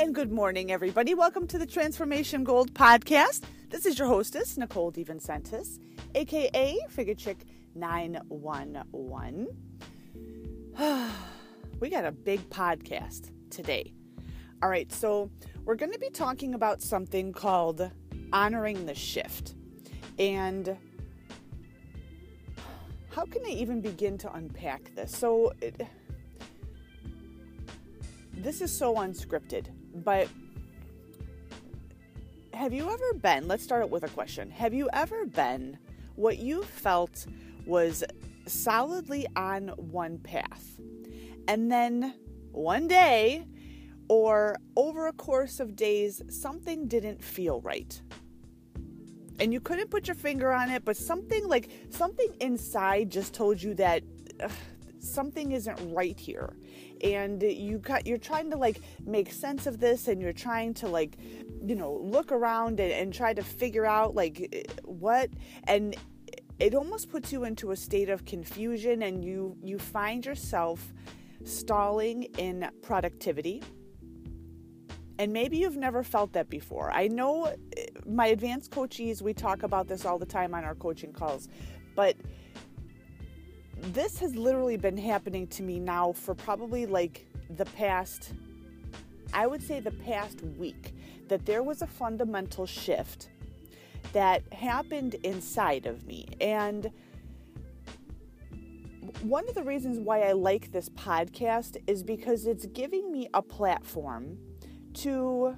and good morning, everybody. Welcome to the Transformation Gold Podcast. This is your hostess, Nicole DeVincentis, aka Figure Chick 911. We got a big podcast today. All right, so we're going to be talking about something called honoring the shift. And how can I even begin to unpack this? So this is so unscripted, but have you ever been, let's start out with a question. Have you ever been what you felt was solidly on one path, and then one day or over a course of days, something didn't feel right? And you couldn't put your finger on it, but something inside just told you that something isn't right here. And you're trying to make sense of this, and you're trying to look around and try to figure out what, and it almost puts you into a state of confusion, and you find yourself stalling in productivity. And maybe you've never felt that before. I know my advanced coachees, we talk about this all the time on our coaching calls, but this has literally been happening to me now for probably the past week, that there was a fundamental shift that happened inside of me. And one of the reasons why I like this podcast is because it's giving me a platform to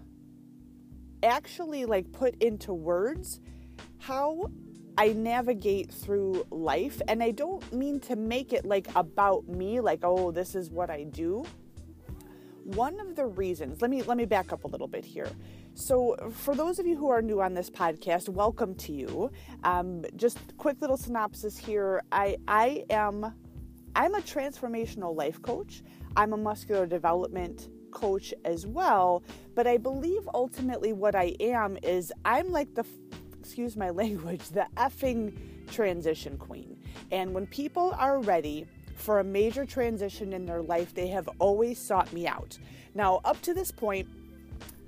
actually put into words how I navigate through life. And I don't mean to make it about me, this is what I do. One of the reasons, let me back up a little bit here. So for those of you who are new on this podcast, welcome to you. Just quick little synopsis here. I'm a transformational life coach. I'm a muscular development coach as well, but I believe ultimately what I am is I'm excuse my language, the effing transition queen. And when people are ready for a major transition in their life, they have always sought me out. Now, up to this point,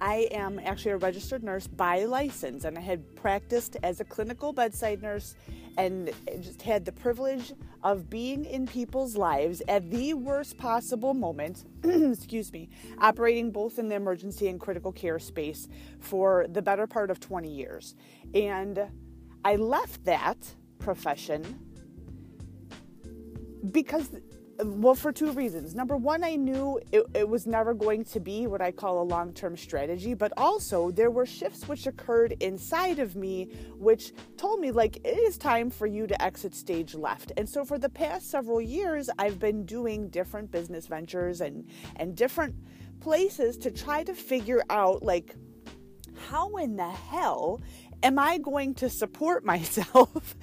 I am actually a registered nurse by license, and I had practiced as a clinical bedside nurse and just had the privilege of being in people's lives at the worst possible moment, excuse me, operating both in the emergency and critical care space for the better part of 20 years. And I left that profession because, well, for two reasons. Number one, I knew it was never going to be what I call a long-term strategy, but also there were shifts which occurred inside of me, which told me it is time for you to exit stage left. And so for the past several years, I've been doing different business ventures and different places to try to figure out how in the hell am I going to support myself?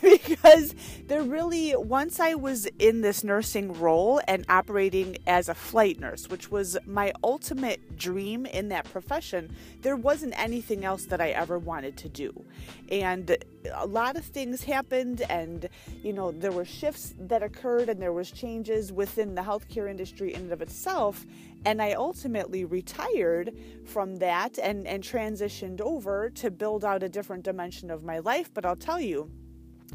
Because there really, once I was in this nursing role and operating as a flight nurse, which was my ultimate dream in that profession, there wasn't anything else that I ever wanted to do. And a lot of things happened, and there were shifts that occurred, and there was changes within the healthcare industry in and of itself. And I ultimately retired from that and transitioned over to build out a different dimension of my life. But I'll tell you,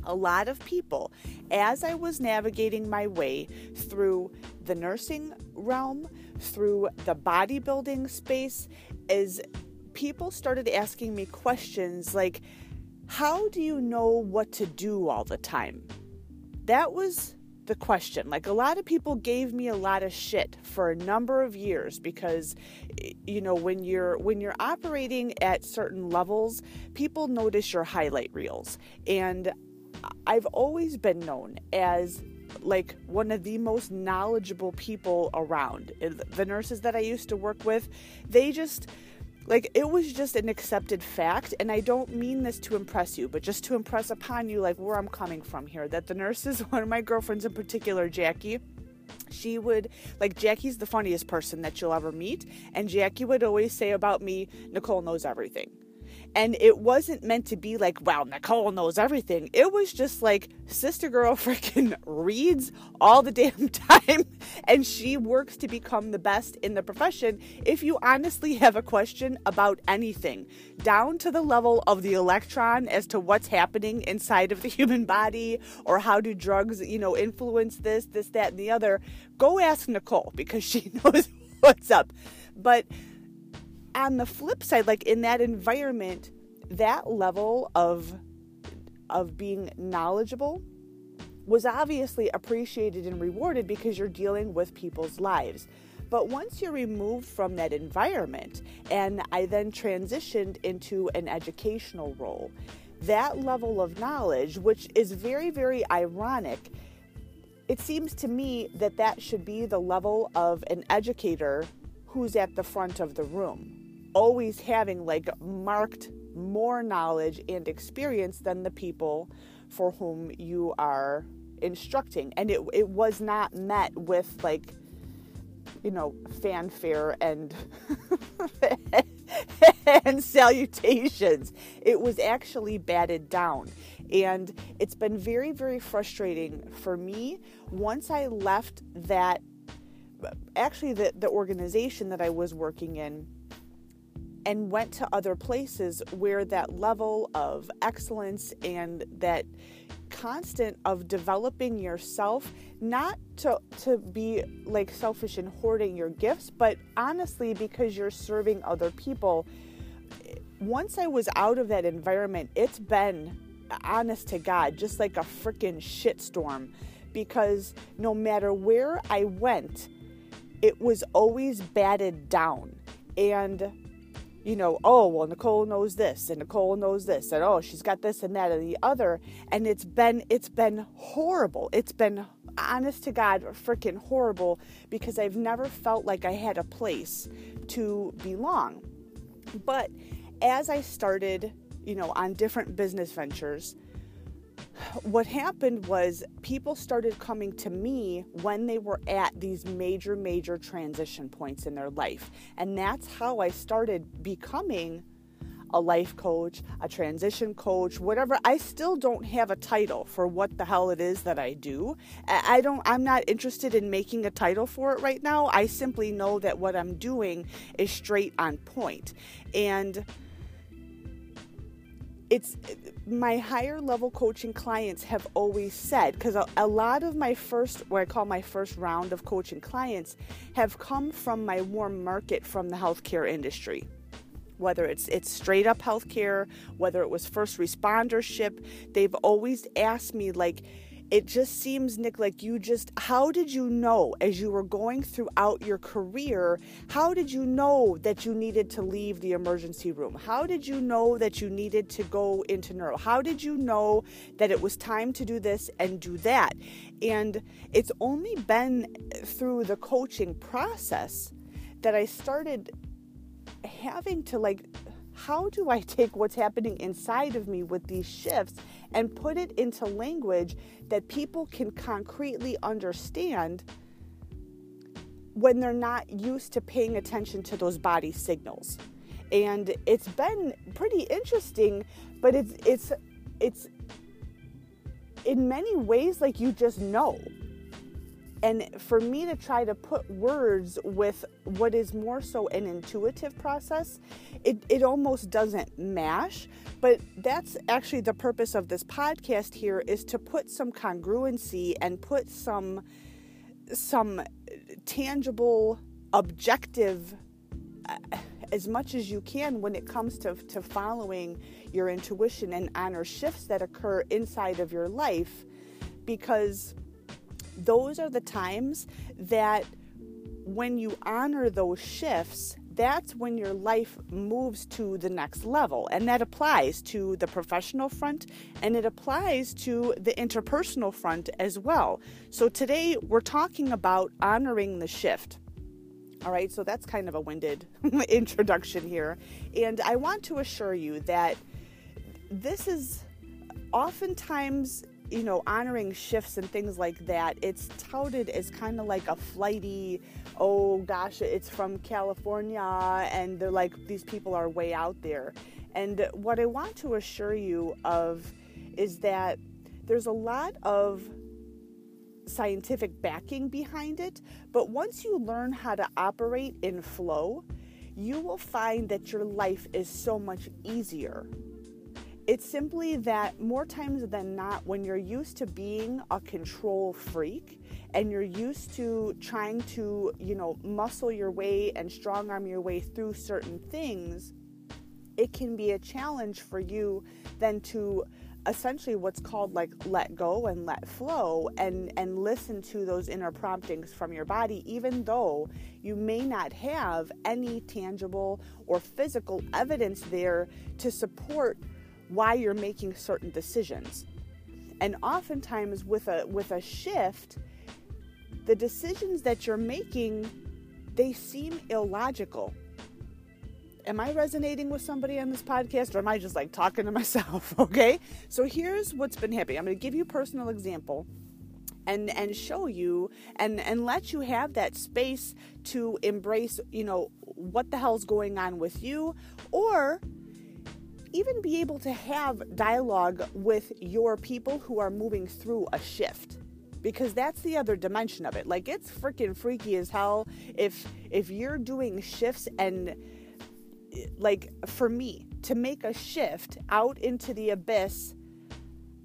a lot of people, as I was navigating my way through the nursing realm, through the bodybuilding space, as people started asking me questions like, how do you know what to do all the time? That was the question. A lot of people gave me a lot of shit for a number of years because, when you're operating at certain levels, people notice your highlight reels. And I've always been known as one of the most knowledgeable people around. The nurses that I used to work with, they just, it was just an accepted fact, and I don't mean this to impress you, but just to impress upon you, where I'm coming from here, that the nurses, one of my girlfriends in particular, Jackie, she would, Jackie's the funniest person that you'll ever meet, and Jackie would always say about me, Nicole knows everything. And it wasn't meant to be like, wow, Nicole knows everything. It was just like, sister girl freaking reads all the damn time. And she works to become the best in the profession. If you honestly have a question about anything, down to the level of the electron as to what's happening inside of the human body, or how do drugs, influence this, that, and the other, go ask Nicole, because she knows what's up. But on the flip side, like in that environment, that level of being knowledgeable was obviously appreciated and rewarded, because you're dealing with people's lives. But once you're removed from that environment, and I then transitioned into an educational role, that level of knowledge, which is very, very ironic, it seems to me that that should be the level of an educator who's at the front of the room, always having like marked more knowledge and experience than the people for whom you are instructing. And it was not met with like, fanfare and and salutations. It was actually batted down. And it's been very, very frustrating for me once I left that. Actually, the organization that I was working in, and went to other places where that level of excellence and that constant of developing yourself, not to be like selfish and hoarding your gifts, but honestly because you're serving other people. Once I was out of that environment, it's been, honest to God, just like a freaking shitstorm, because no matter where I went, it was always batted down. And, oh, well, Nicole knows this, and Nicole knows this, and oh, she's got this and that and the other. And it's been horrible. It's been, honest to God, freaking horrible, because I've never felt like I had a place to belong. But as I started, on different business ventures, what happened was people started coming to me when they were at these major, major transition points in their life. And that's how I started becoming a life coach, a transition coach, whatever. I still don't have a title for what the hell it is that I do. I'm not interested in making a title for it right now. I simply know that what I'm doing is straight on point. And it's my higher level coaching clients have always said, because a lot of my first round of coaching clients have come from my warm market from the healthcare industry, whether it's straight up healthcare, whether it was first respondership. They've always asked me, like, it just seems, Nick, like how did you know as you were going throughout your career, how did you know that you needed to leave the emergency room? How did you know that you needed to go into neuro? How did you know that it was time to do this and do that? And it's only been through the coaching process that I started having to how do I take what's happening inside of me with these shifts and put it into language that people can concretely understand when they're not used to paying attention to those body signals? And it's been pretty interesting, but it's in many ways like you just know. And for me to try to put words with what is more so an intuitive process, it almost doesn't mash. But that's actually the purpose of this podcast here, is to put some congruency and put some tangible, objective, as much as you can when it comes to following your intuition and honor shifts that occur inside of your life, because those are the times that when you honor those shifts, that's when your life moves to the next level. And that applies to the professional front, and it applies to the interpersonal front as well. So today we're talking about honoring the shift. All right, so that's kind of a winded introduction here. And I want to assure you that this is oftentimes, honoring shifts and things like that, it's touted as kind of like a flighty, oh gosh, it's from California, and they're like, these people are way out there. And what I want to assure you of is that there's a lot of scientific backing behind it, but once you learn how to operate in flow, you will find that your life is so much easier. It's simply that more times than not, when you're used to being a control freak and you're used to trying to, muscle your way and strong arm your way through certain things, it can be a challenge for you then to essentially what's called let go and let flow and listen to those inner promptings from your body, even though you may not have any tangible or physical evidence there to support why you're making certain decisions. And oftentimes with a shift, the decisions that you're making, they seem illogical. Am I resonating with somebody on this podcast, or am I just talking to myself? Okay. So here's what's been happening. I'm going to give you a personal example and show you and let you have that space to embrace, what the hell's going on with you, or even be able to have dialogue with your people who are moving through a shift. Because that's the other dimension of it. It's freaking freaky as hell if you're doing shifts and for me, to make a shift out into the abyss,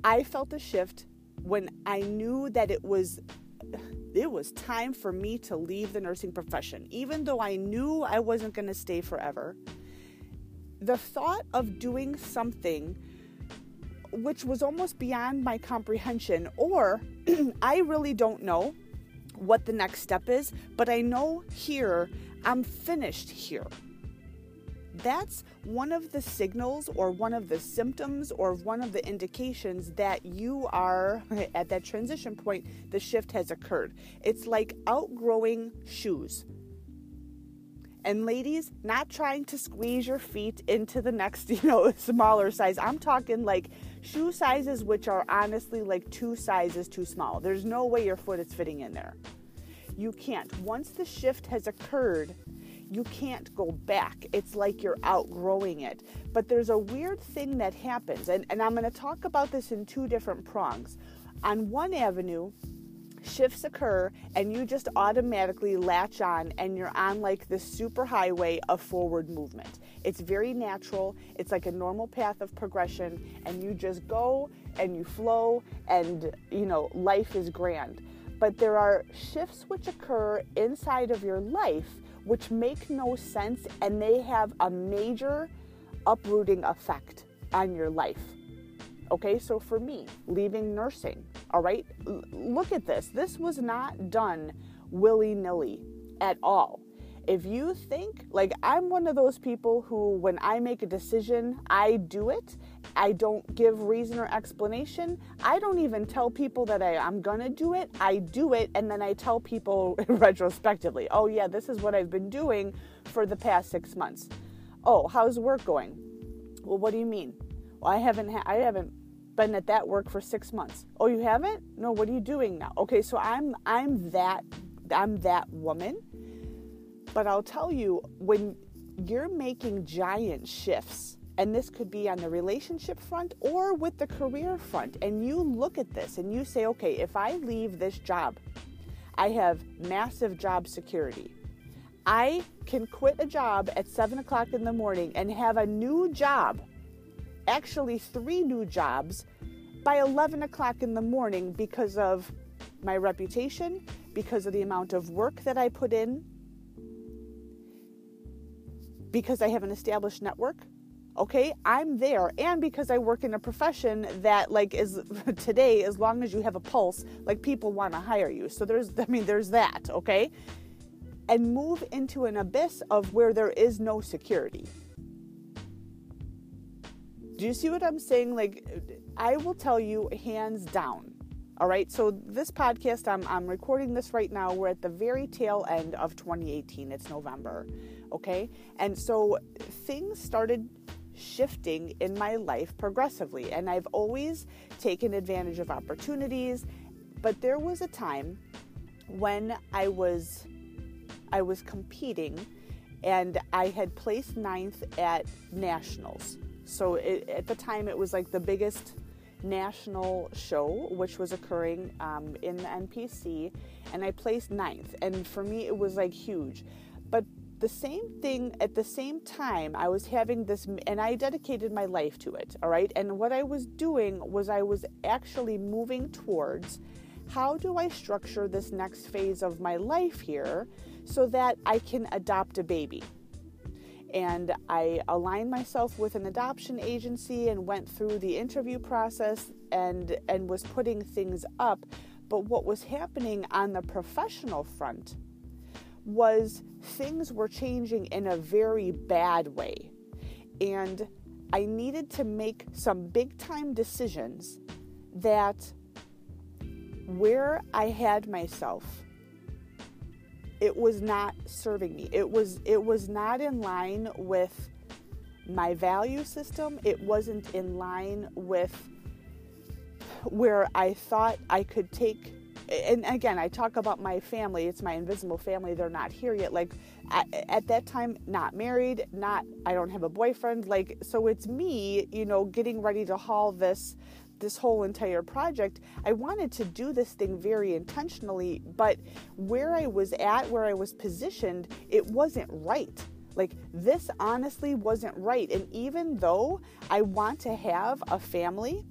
I felt a shift when I knew that it was time for me to leave the nursing profession. Even though I knew I wasn't going to stay forever, the thought of doing something which was almost beyond my comprehension, or I really don't know what the next step is, but I know here, I'm finished here. That's one of the signals or one of the symptoms or one of the indications that you are at that transition point, the shift has occurred. It's like outgrowing shoes. And ladies, not trying to squeeze your feet into the next, smaller size. I'm talking shoe sizes, which are honestly 2 sizes too small. There's no way your foot is fitting in there. You can't. Once the shift has occurred, you can't go back. It's like you're outgrowing it. But there's a weird thing that happens. And I'm going to talk about this in 2 different prongs. On one avenue, shifts occur and you just automatically latch on and you're on this super highway of forward movement. It's very natural. It's like a normal path of progression and you just go and you flow and, life is grand. But there are shifts which occur inside of your life which make no sense, and they have a major uprooting effect on your life. Okay, so for me, leaving nursing, all right? Look at this. This was not done willy-nilly at all. If you think, I'm one of those people who, when I make a decision, I do it. I don't give reason or explanation. I don't even tell people that I'm going to do it. I do it, and then I tell people retrospectively, oh, yeah, this is what I've been doing for the past 6 months. Oh, how's work going? Well, what do you mean? Well, I haven't been at that work for 6 months. Oh, you haven't? No, what are you doing now? Okay, so I'm that woman. But I'll tell you, when you're making giant shifts, and this could be on the relationship front or with the career front, and you look at this and you say, okay, if I leave this job, I have massive job security. I can quit a job at 7:00 in the morning and have a new job, actually 3 new jobs by 11:00 in the morning because of my reputation, because of the amount of work that I put in, because I have an established network. Okay, I'm there, and because I work in a profession that is today, as long as you have a pulse, people want to hire you. So there's that, okay? And move into an abyss of where there is no security. Do you see what I'm saying? I will tell you hands down. All right, so this podcast, I'm recording this right now. We're at the very tail end of 2018. It's November, okay? And so things started shifting in my life progressively, and I've always taken advantage of opportunities, but there was a time when I was competing and I had placed 9th at nationals. So at the time, it was like the biggest national show, which was occurring in the NPC, and I placed 9th. And for me, it was like huge. But the same thing, at the same time, I was having this, and I dedicated my life to it, all right? And what I was doing was I was actually moving towards, how do I structure this next phase of my life here so that I can adopt a baby? And I aligned myself with an adoption agency and went through the interview process and was putting things up. But what was happening on the professional front was things were changing in a very bad way. And I needed to make some big-time decisions that where I had myself, it was not serving me. It was not in line with my value system. It wasn't in line with where I thought I could take. And again, I talk about my family. It's my invisible family. They're not here yet. Like at that time, not married, I don't have a boyfriend. Like, so it's me, you know, getting ready to haul this whole entire project. I wanted to do this thing very intentionally, but where I was at, where I was positioned, it wasn't right. Like, this honestly wasn't right. And even though I want to have a family,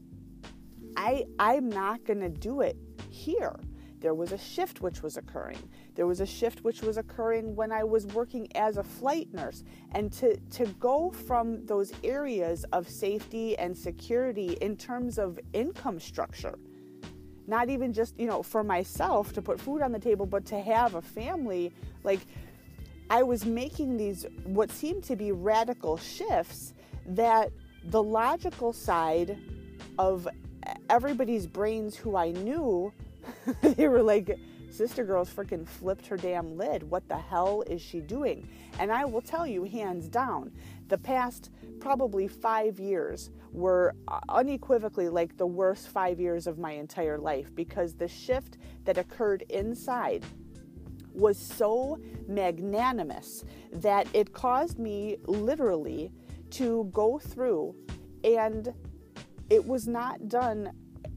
I'm not going to do it here. There was a shift which was occurring. There was a shift which was occurring when I was working as a flight nurse. And to go from those areas of safety and security in terms of income structure, not even just, you know, for myself to put food on the table, but to have a family, like I was making these what seemed to be radical shifts that the logical side of everybody's brains who I knew, they were like, sister girl's freaking flipped her damn lid. What the hell is she doing? And I will tell you, hands down, the past probably 5 years were unequivocally like the worst 5 years of my entire life, because the shift that occurred inside was so magnanimous that it caused me literally to go through, and it was not done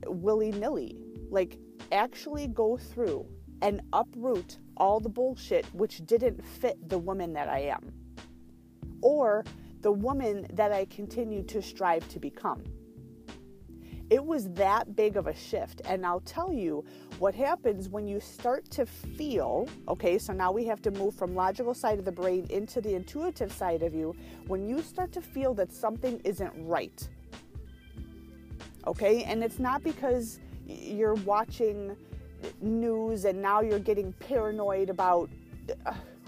willy-nilly. Like, actually go through and uproot all the bullshit which didn't fit the woman that I am, or the woman that I continue to strive to become. It was that big of a shift. And I'll tell you what happens when you start to feel, okay, so now we have to move from logical side of the brain into the intuitive side of you. When you start to feel that something isn't right, okay, and it's not because you're watching news and now you're getting paranoid about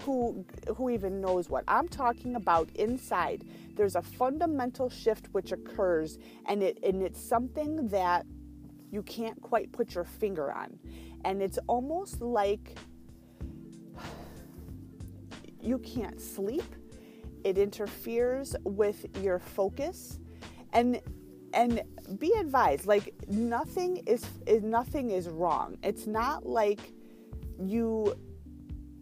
who even knows what. I'm talking about inside. There's a fundamental shift which occurs, and it's something that you can't quite put your finger on. And it's almost like you can't sleep. It interferes with your focus. And be advised, like nothing is wrong. It's not like you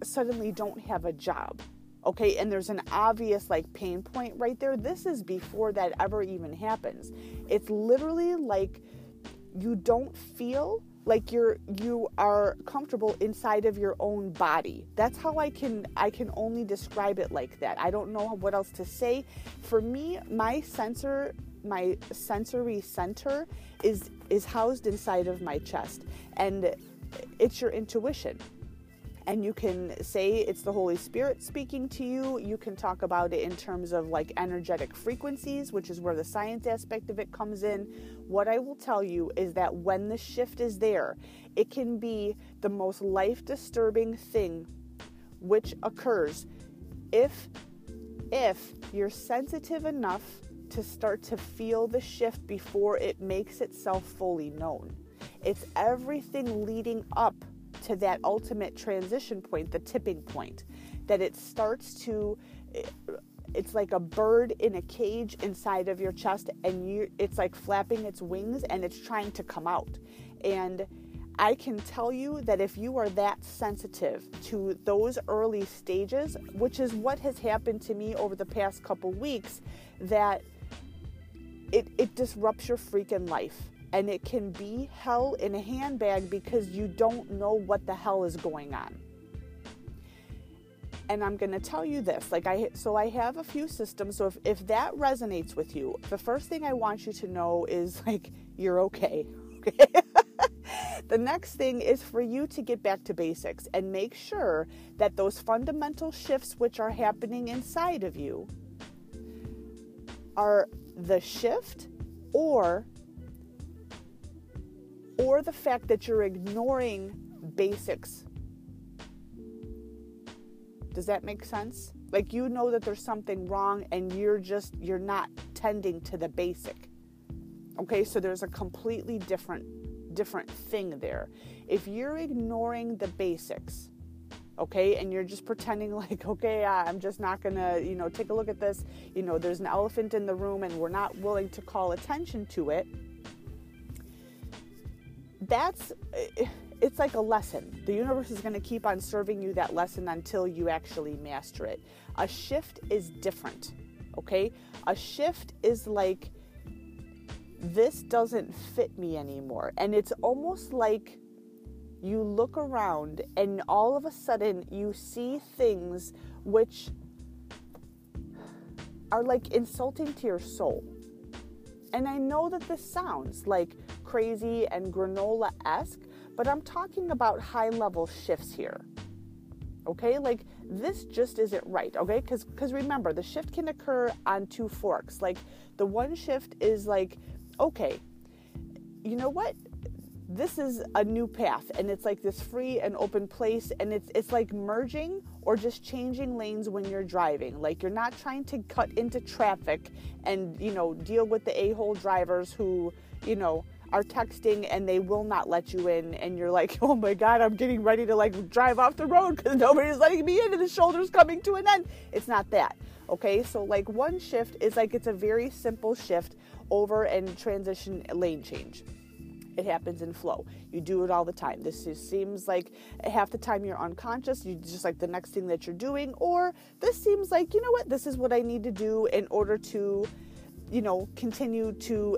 suddenly don't have a job, okay? And there's an obvious like pain point right there. This is before that ever even happens. It's literally like you don't feel like you are comfortable inside of your own body. That's how I can only describe it like that. I don't know what else to say. For me, my sensory center is housed inside of my chest, and it's your intuition. And you can say it's the Holy Spirit speaking to you. You can talk about it in terms of like energetic frequencies, which is where the science aspect of it comes in. What I will tell you is that when the shift is there, it can be the most life-disturbing thing which occurs if you're sensitive enough to start to feel the shift before it makes itself fully known. It's everything leading up to that ultimate transition point, the tipping point, that it starts to, it's like a bird in a cage inside of your chest, and it's like flapping its wings and it's trying to come out. And I can tell you that if you are that sensitive to those early stages, which is what has happened to me over the past couple weeks, that it disrupts your freaking life. And it can be hell in a handbag because you don't know what the hell is going on. And I'm going to tell you this, I have a few systems. So if that resonates with you, the first thing I want you to know is you're okay. The next thing is for you to get back to basics and make sure that those fundamental shifts which are happening inside of you are the shift or the fact that you're ignoring basics. Does that make sense? You know that there's something wrong and you're not tending to the basic. Okay, so there's a completely different thing there. If you're ignoring the basics, okay, and you're just pretending I'm just not gonna, take a look at this. There's an elephant in the room and we're not willing to call attention to it. It's like a lesson. The universe is going to keep on serving you that lesson until you actually master it. A shift is different, okay? A shift is this doesn't fit me anymore. And it's almost like you look around and all of a sudden you see things which are insulting to your soul. And I know that this sounds crazy and granola-esque, but I'm talking about high-level shifts here, okay? This just isn't right, okay? Because remember, the shift can occur on two forks. The one shift is okay, you know what? This is a new path, and it's this free and open place, and it's merging or just changing lanes when you're driving. You're not trying to cut into traffic and, deal with the a-hole drivers who, are texting and they will not let you in, and you're oh my God, I'm getting ready to drive off the road because nobody's letting me in and the shoulder's coming to an end. It's not that, okay? So one shift is it's a very simple shift over and transition lane change. It happens in flow. You do it all the time. This just seems half the time you're unconscious. You just the next thing that you're doing, or this seems you know what, this is what I need to do in order to, continue to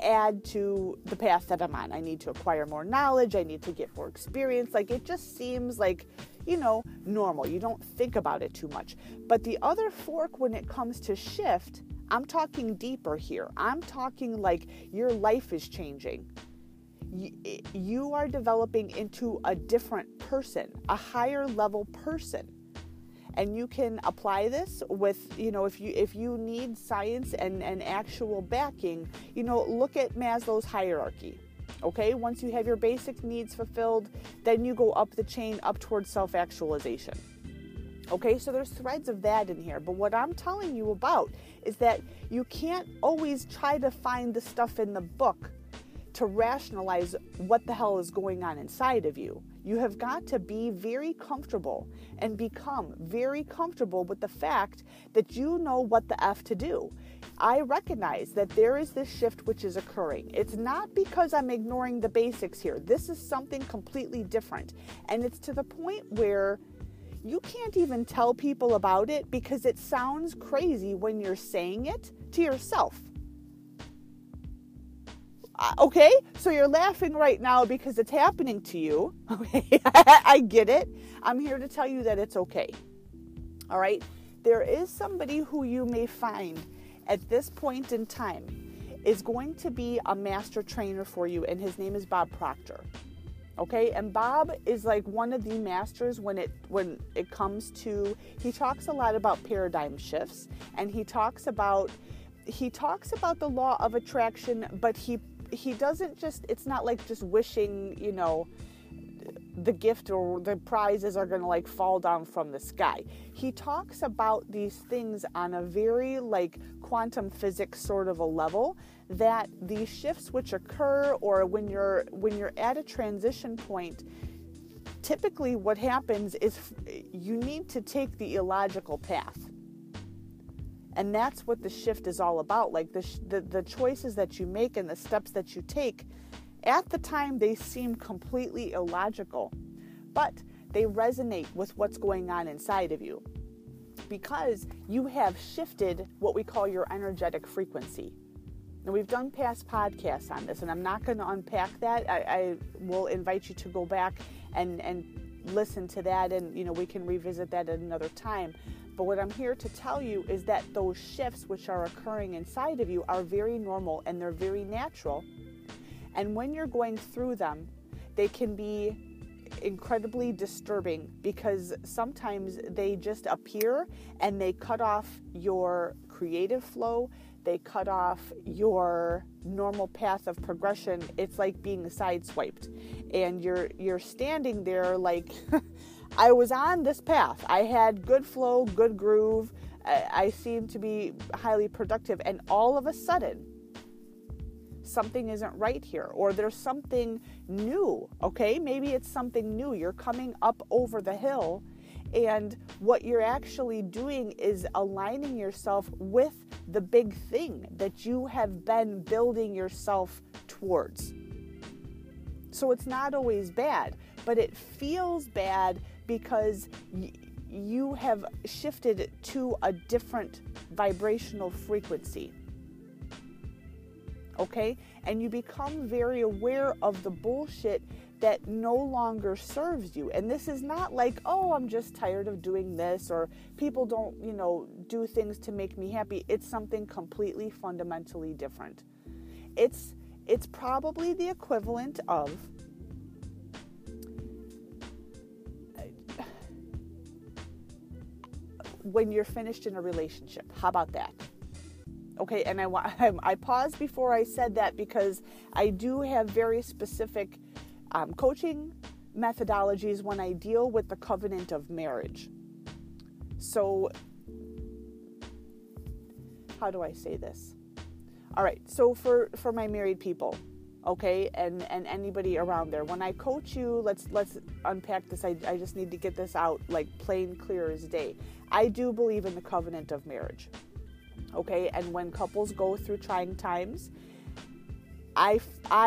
add to the path that I'm on. I need to acquire more knowledge. I need to get more experience. It just seems normal. You don't think about it too much. But the other fork, when it comes to shift, I'm talking deeper here. I'm talking your life is changing. You are developing into a different person, a higher level person. And you can apply this with, if you need science and actual backing, look at Maslow's hierarchy, okay? Once you have your basic needs fulfilled, then you go up the chain, up towards self-actualization, okay? So there's threads of that in here. But what I'm telling you about is that you can't always try to find the stuff in the book to rationalize what the hell is going on inside of you. You have got to be very comfortable and become very comfortable with the fact that you know what the F to do. I recognize that there is this shift which is occurring. It's not because I'm ignoring the basics here. This is something completely different. And it's to the point where you can't even tell people about it because it sounds crazy when you're saying it to yourself. Okay, so you're laughing right now because it's happening to you. Okay, I get it. I'm here to tell you that it's okay. All right, there is somebody who you may find at this point in time is going to be a master trainer for you, and his name is Bob Proctor. Okay, and Bob is one of the masters when it comes to, he talks a lot about paradigm shifts, and he talks about the law of attraction, but he doesn't just, it's not just wishing, the gift or the prizes are going to fall down from the sky. He talks about these things on a very quantum physics sort of a level, that these shifts which occur, or when you're at a transition point, typically what happens is you need to take the illogical path. And that's what the shift is all about. The choices that you make and the steps that you take, at the time they seem completely illogical, but they resonate with what's going on inside of you because you have shifted what we call your energetic frequency. And we've done past podcasts on this, and I'm not going to unpack that. I will invite you to go back and listen to that, and we can revisit that at another time. But what I'm here to tell you is that those shifts which are occurring inside of you are very normal and they're very natural. And when you're going through them, they can be incredibly disturbing because sometimes they just appear and they cut off your creative flow. They cut off your normal path of progression. It's like being sideswiped, and you're standing there like, I was on this path. I had good flow, good groove. I seemed to be highly productive, and all of a sudden, something isn't right here, or there's something new. Okay, maybe it's something new. You're coming up over the hill, and what you're actually doing is aligning yourself with the big thing that you have been building yourself towards. So it's not always bad, but it feels bad because you have shifted to a different vibrational frequency. Okay? And you become very aware of the bullshit that no longer serves you. And this is not like, oh, I'm just tired of doing this, or people don't, do things to make me happy. It's something completely fundamentally different. It's probably the equivalent of when you're finished in a relationship. How about that? Okay, and I paused before I said that because I do have very specific coaching methodologies when I deal with the covenant of marriage. So, how do I say this? All right, so for my married people, okay, and anybody around there, when I coach you, let's unpack this. I just need to get this out like plain clear as day. I do believe in the covenant of marriage, okay, and when couples go through trying times, I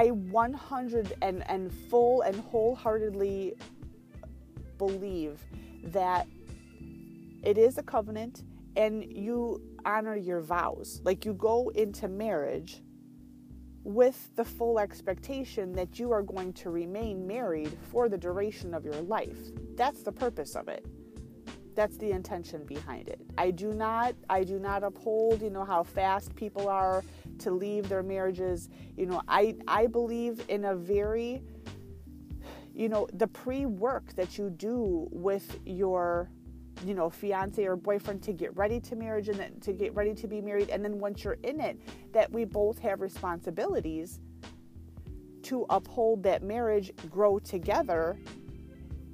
100 and full and wholeheartedly believe that it is a covenant, and you honor your vows. Like, you go into marriage with the full expectation that you are going to remain married for the duration of your life. That's the purpose of it. That's the intention behind it. I do not uphold, how fast people are to leave their marriages. I believe in a very, the pre-work that you do with your, fiance or boyfriend to get ready to marriage and then to get ready to be married. And then once you're in it, that we both have responsibilities to uphold that marriage, grow together,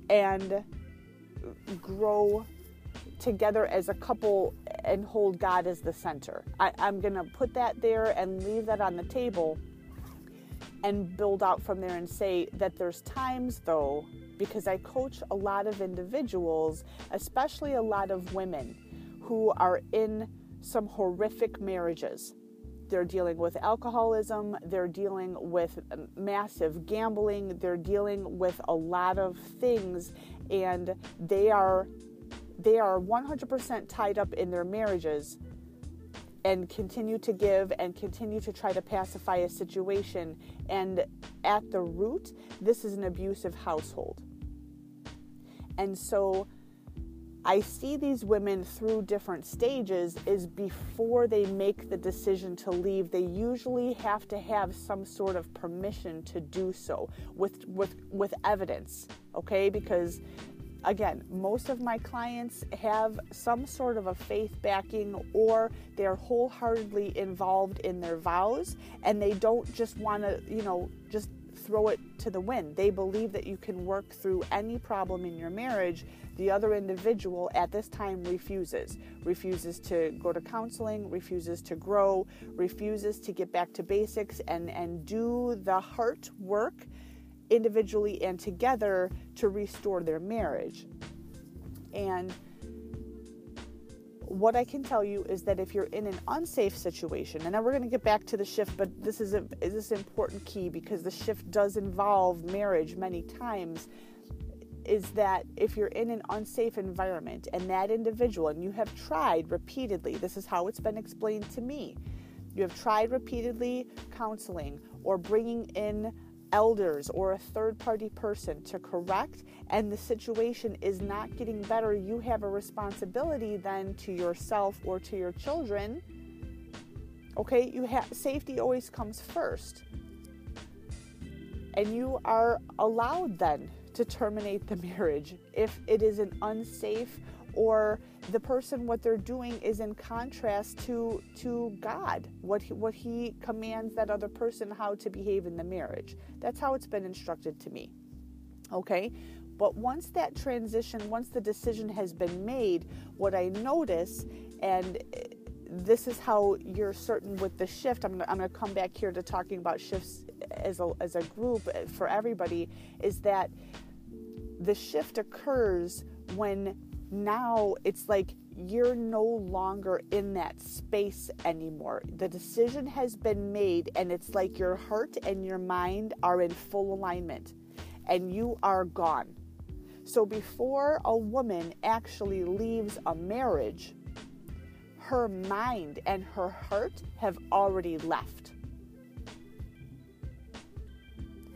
and grow together as a couple and hold God as the center. I'm going to put that there and leave that on the table and build out from there and say that there's times, though, because I coach a lot of individuals, especially a lot of women who are in some horrific marriages. They're dealing with alcoholism, they're dealing with massive gambling, they're dealing with a lot of things, and they are 100% tied up in their marriages and continue to give and continue to try to pacify a situation. And at the root, this is an abusive household. And so I see these women through different stages is before they make the decision to leave. They usually have to have some sort of permission to do so with evidence, okay? Because, again, most of my clients have some sort of a faith backing, or they're wholeheartedly involved in their vows, and they don't just want to, just throw it to the wind. They believe that you can work through any problem in your marriage. The other individual at this time refuses to go to counseling, refuses to grow, refuses to get back to basics and do the heart work individually and together to restore their marriage. And what I can tell you is that if you're in an unsafe situation, and now we're going to get back to the shift, but this is an important key because the shift does involve marriage many times, is that if you're in an unsafe environment and that individual, and you have tried repeatedly, this is how it's been explained to me, You have tried repeatedly counseling or bringing in elders or a third-party person to correct, and the situation is not getting better. You have a responsibility then to yourself or to your children. Okay, you have safety always comes first, and you are allowed then to terminate the marriage if it is an unsafe or the person, what they're doing is in contrast to God, what he commands that other person how to behave in the marriage. That's how it's been instructed to me. Okay? But once that transition, once the decision has been made, what I notice, and this is how you're certain with the shift, I'm going to come back here to talking about shifts as a group for everybody, is that the shift occurs when now it's like you're no longer in that space anymore. The decision has been made, and it's like your heart and your mind are in full alignment, and you are gone. So before a woman actually leaves a marriage, her mind and her heart have already left.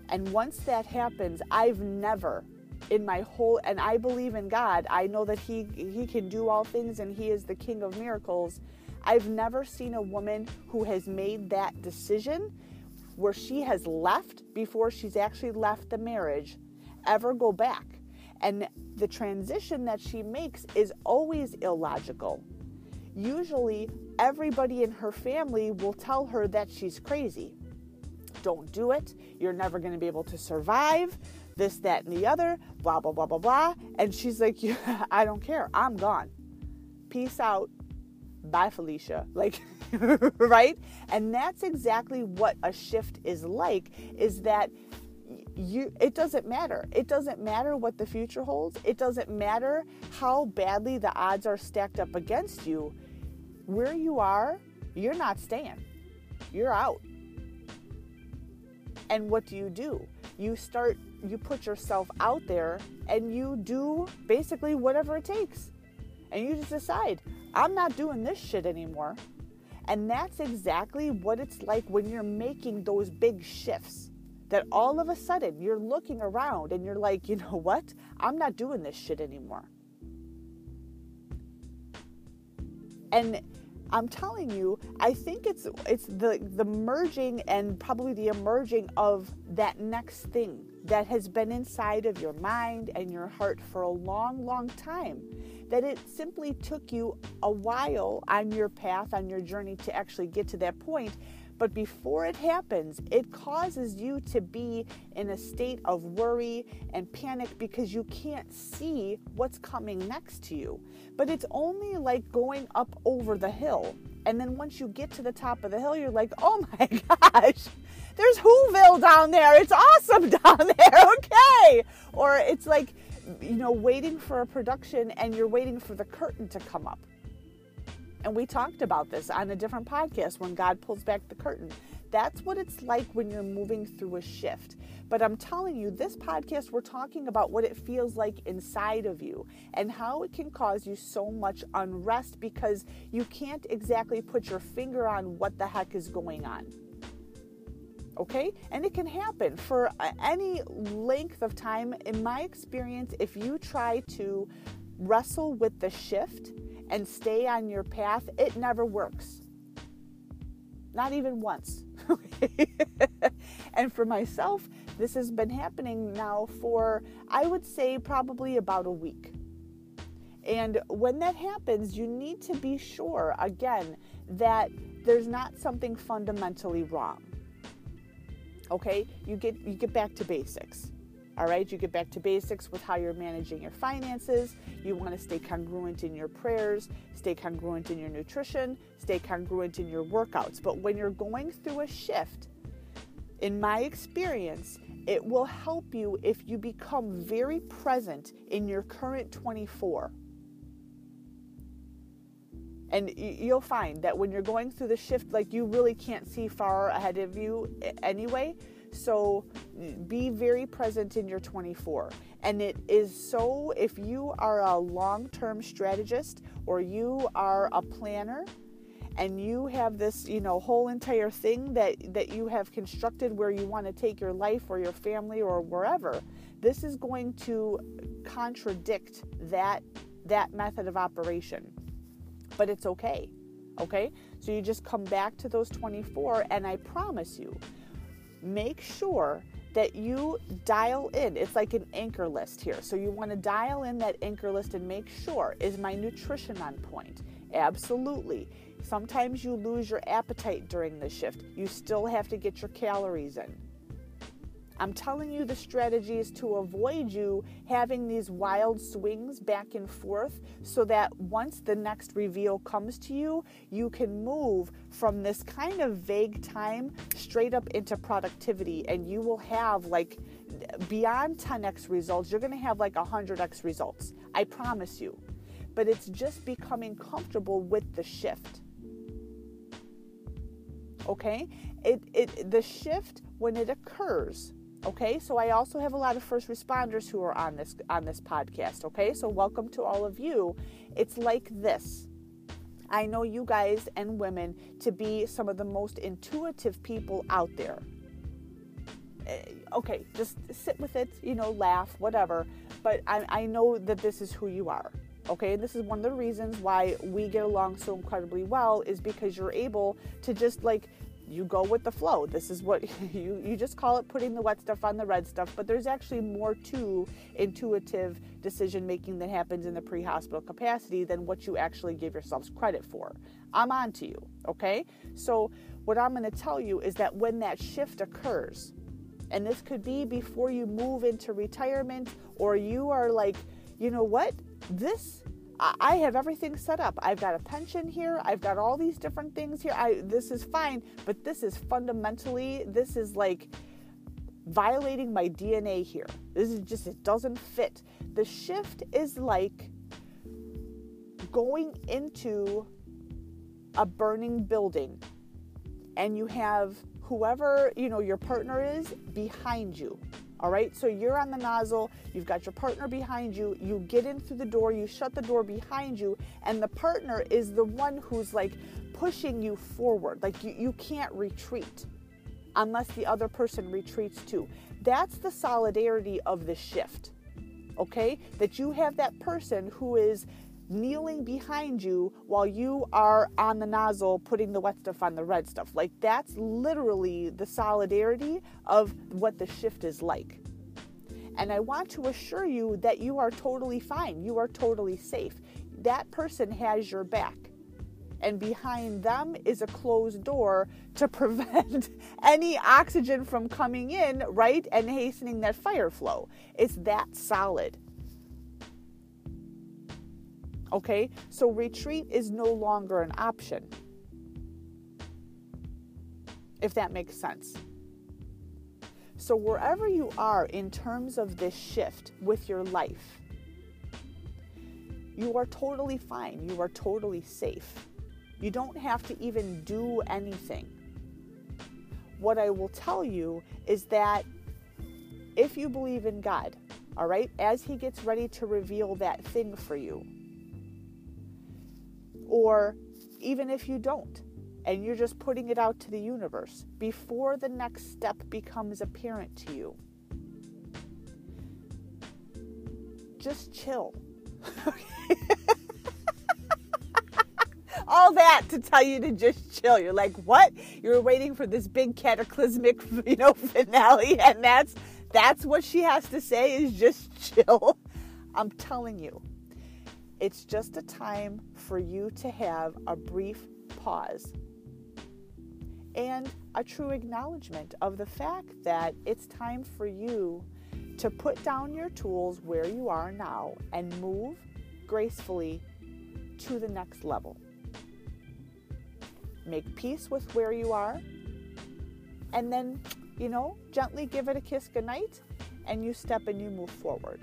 And once that happens, I've never in my whole, and I believe in God, I know that he can do all things and he is the king of miracles. I've never seen a woman who has made that decision where she has left before she's actually left the marriage ever go back. And the transition that she makes is always illogical. Usually everybody in her family will tell her that she's crazy. Don't do it. You're never going to be able to survive. This, that, and the other, blah, blah, blah, blah, blah. And she's like, yeah, I don't care. I'm gone. Peace out. Bye, Felicia. Like, right? And that's exactly what a shift is like, is that it doesn't matter. It doesn't matter what the future holds. It doesn't matter how badly the odds are stacked up against you. Where you are, you're not staying. You're out. And what do? You start, you put yourself out there and you do basically whatever it takes. And you just decide, I'm not doing this shit anymore. And that's exactly what it's like when you're making those big shifts, that all of a sudden you're looking around and you're like, you know what? I'm not doing this shit anymore. And I'm telling you, I think it's the merging and probably the emerging of that next thing that has been inside of your mind and your heart for a long, long time, that it simply took you a while on your path, on your journey to actually get to that point. But before it happens, it causes you to be in a state of worry and panic because you can't see what's coming next to you. But it's only like going up over the hill. And then once you get to the top of the hill, you're like, oh my gosh, there's Whoville down there. It's awesome down there. Okay. Or it's like, you know, waiting for a production and you're waiting for the curtain to come up. And we talked about this on a different podcast, when God pulls back the curtain. That's what it's like when you're moving through a shift. But I'm telling you, this podcast, we're talking about what it feels like inside of you and how it can cause you so much unrest because you can't exactly put your finger on what the heck is going on. Okay? And it can happen for any length of time. In my experience, if you try to wrestle with the shift and stay on your path, it never works. Not even once. And for myself, this has been happening now for, I would say, probably about a week. And when that happens, you need to be sure, again, that there's not something fundamentally wrong. Okay? You get back to basics. All right, you get back to basics with how you're managing your finances. You want to stay congruent in your prayers, stay congruent in your nutrition, stay congruent in your workouts. But when you're going through a shift, in my experience, it will help you if you become very present in your current 24. And you'll find that when you're going through the shift, like, you really can't see far ahead of you anyway. So be very present in your 24. And it is so, if you are a long-term strategist or you are a planner and you have this, you know, whole entire thing that you have constructed where you want to take your life or your family or wherever, this is going to contradict that method of operation. But it's okay. Okay? So you just come back to those 24, and I promise you, make sure that you dial in. It's like an anchor list here. So you want to dial in that anchor list and make sure, is my nutrition on point? Absolutely. Sometimes you lose your appetite during the shift. You still have to get your calories in. I'm telling you the strategies to avoid you having these wild swings back and forth so that once the next reveal comes to you, you can move from this kind of vague time straight up into productivity, and you will have like beyond 10x results. You're going to have like 100x results. I promise you. But it's just becoming comfortable with the shift. Okay? The shift when it occurs. Okay, so I also have a lot of first responders who are on this podcast, okay? So welcome to all of you. It's like this. I know you guys and women to be some of the most intuitive people out there. Okay, just sit with it, you know, laugh, whatever. But I know that this is who you are, okay? And this is one of the reasons why we get along so incredibly well, is because you're able to just like, you go with the flow. This is what you just call it, putting the wet stuff on the red stuff, but there's actually more to intuitive decision making that happens in the pre-hospital capacity than what you actually give yourselves credit for. I'm on to you, okay? So what I'm going to tell you is that when that shift occurs, and this could be before you move into retirement, or you are like, you know what, this I have everything set up. I've got a pension here. I've got all these different things here. This is fine, but this is like violating my DNA here. This is just, it doesn't fit. The shift is like going into a burning building, and you have whoever, you know, your partner is behind you. All right, so you're on the nozzle, you've got your partner behind you, you get in through the door, you shut the door behind you, and the partner is the one who's like pushing you forward. Like you can't retreat unless the other person retreats too. That's the solidarity of the shift, okay? That you have that person who is kneeling behind you while you are on the nozzle putting the wet stuff on the red stuff. Like that's literally the solidarity of what the shift is like. And I want to assure you that you are totally fine. You are totally safe. That person has your back. And behind them is a closed door to prevent any oxygen from coming in, right? And hastening that fire flow. It's that solid. Okay, so retreat is no longer an option, if that makes sense. So wherever you are in terms of this shift with your life, you are totally fine. You are totally safe. You don't have to even do anything. What I will tell you is that if you believe in God, all right, as He gets ready to reveal that thing for you, or even if you don't, and you're just putting it out to the universe, before the next step becomes apparent to you, just chill. Okay. All that to tell you to just chill. You're like, what? You're waiting for this big cataclysmic, you know, finale, and that's what she has to say, is just chill. I'm telling you. It's just a time for you to have a brief pause and a true acknowledgement of the fact that it's time for you to put down your tools where you are now and move gracefully to the next level. Make peace with where you are, and then, you know, gently give it a kiss goodnight, and you step and you move forward.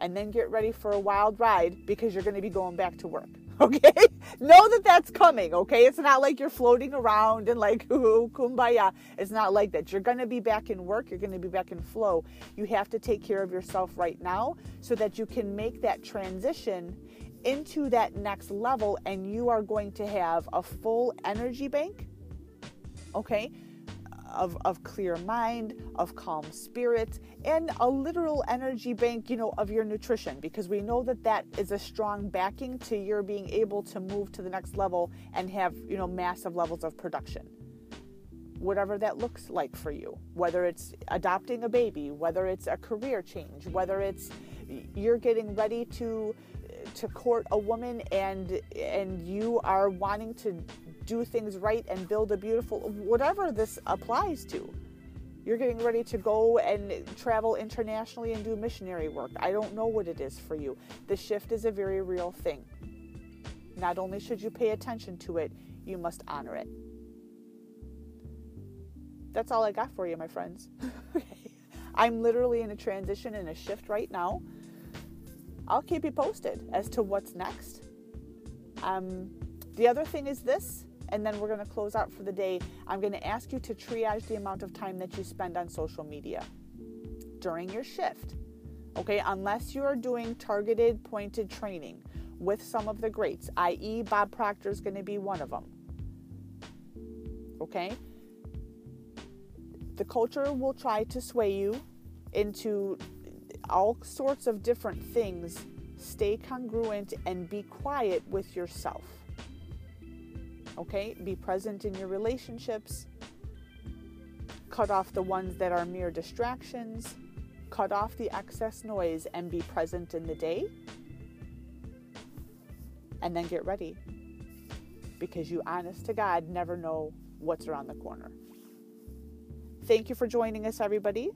And then get ready for a wild ride, because you're going to be going back to work, okay? Know that that's coming, okay? It's not like you're floating around and like, ooh, kumbaya. It's not like that. You're going to be back in work. You're going to be back in flow. You have to take care of yourself right now so that you can make that transition into that next level, and you are going to have a full energy bank, okay, of clear mind, of calm spirit, and a literal energy bank, you know, of your nutrition, because we know that that is a strong backing to your being able to move to the next level and have, you know, massive levels of production. Whatever that looks like for you, whether it's adopting a baby, whether it's a career change, whether it's you're getting ready to court a woman and you are wanting to do things right and build a beautiful, whatever this applies to. You're getting ready to go and travel internationally and do missionary work. I don't know what it is for you. The shift is a very real thing. Not only should you pay attention to it, you must honor it. That's all I got for you, my friends. I'm literally in a transition and a shift right now. I'll keep you posted as to what's next. The other thing is this, and then we're going to close out for the day. I'm going to ask you to triage the amount of time that you spend on social media during your shift. Okay, unless you are doing targeted, pointed training with some of the greats, i.e. Bob Proctor is going to be one of them. Okay? The culture will try to sway you into all sorts of different things. Stay congruent and be quiet with yourself. Okay? Be present in your relationships. Cut off the ones that are mere distractions. Cut off the excess noise and be present in the day. And then get ready, because you, honest to God, never know what's around the corner. Thank you for joining us, everybody.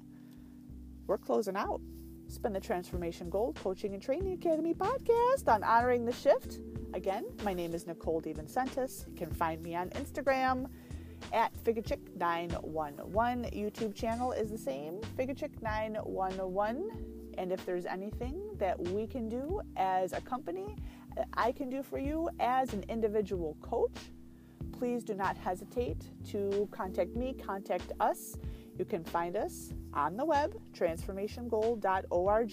We're closing out. It's been the Transformation Gold Coaching and Training Academy podcast on honoring the shift. Again, my name is Nicole DeVincentis. You can find me on Instagram at Figure Chick 911. YouTube channel is the same, Figure Chick 911. And if there's anything that we can do as a company, I can do for you as an individual coach, please do not hesitate to contact me, contact us. You can find us on the web, transformationgoal.org.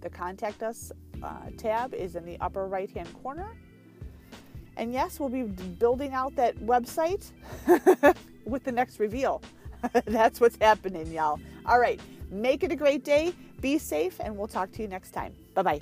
The Contact Us tab is in the upper right-hand corner. And yes, we'll be building out that website with the next reveal. That's what's happening, y'all. All right, make it a great day. Be safe, and we'll talk to you next time. Bye-bye.